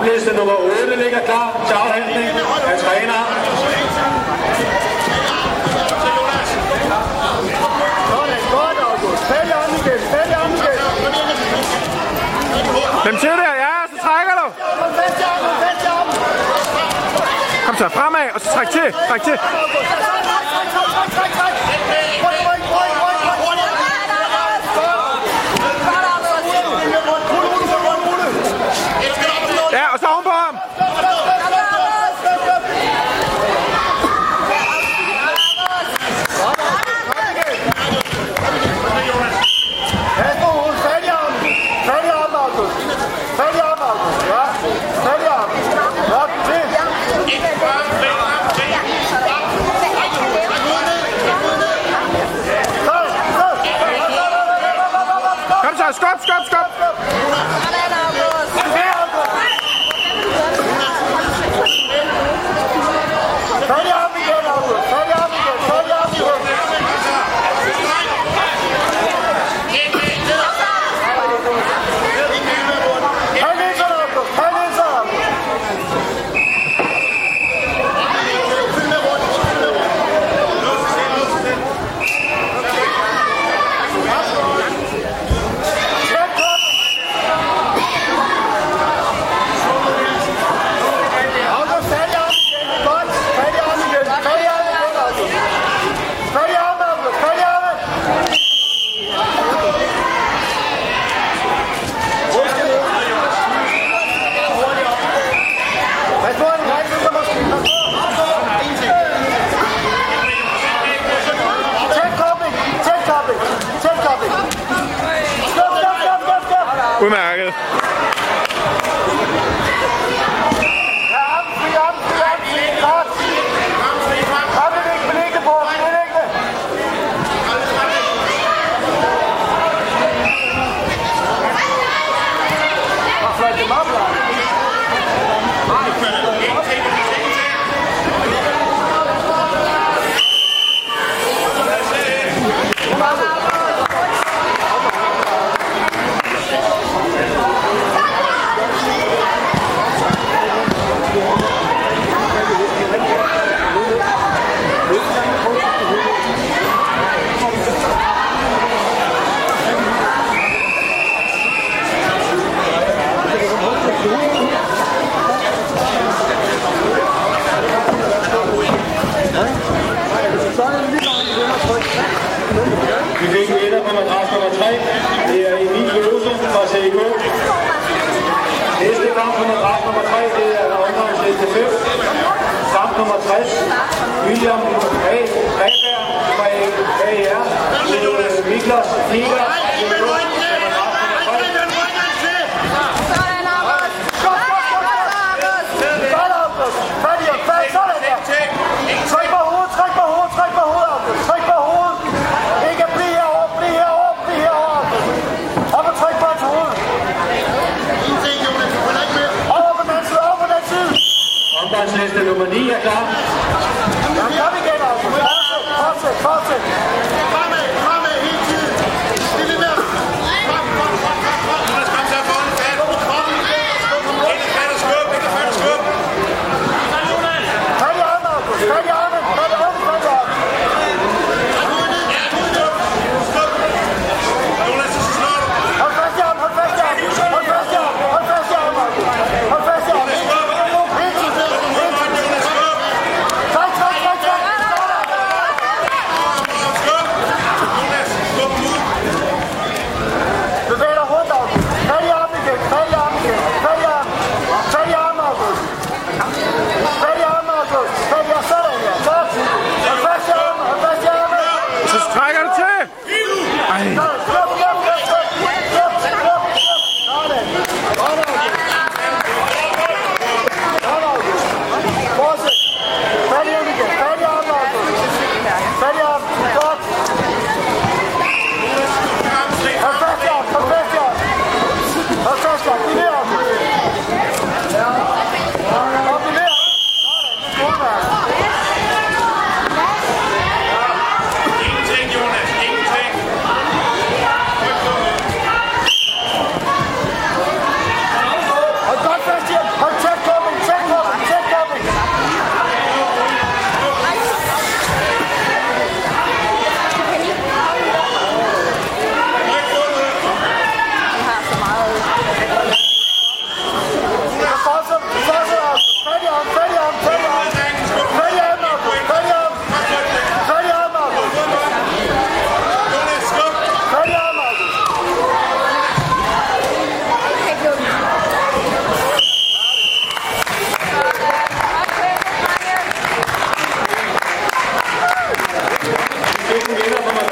Kampliste nummer 8 ligger klar til afhandling af træner. Hvem siger det? Ja, så trækker du. Kom så fremad, og så træk til. Træk til. Udmærket. Vi fik en etter på madras nummer 3. Det er Emil Løse fra CIK. Næste kamp på madras nummer 3, det er omgangsliste 5. Kamp nummer 60. William Reimberg fra AR. Niklas Nigers.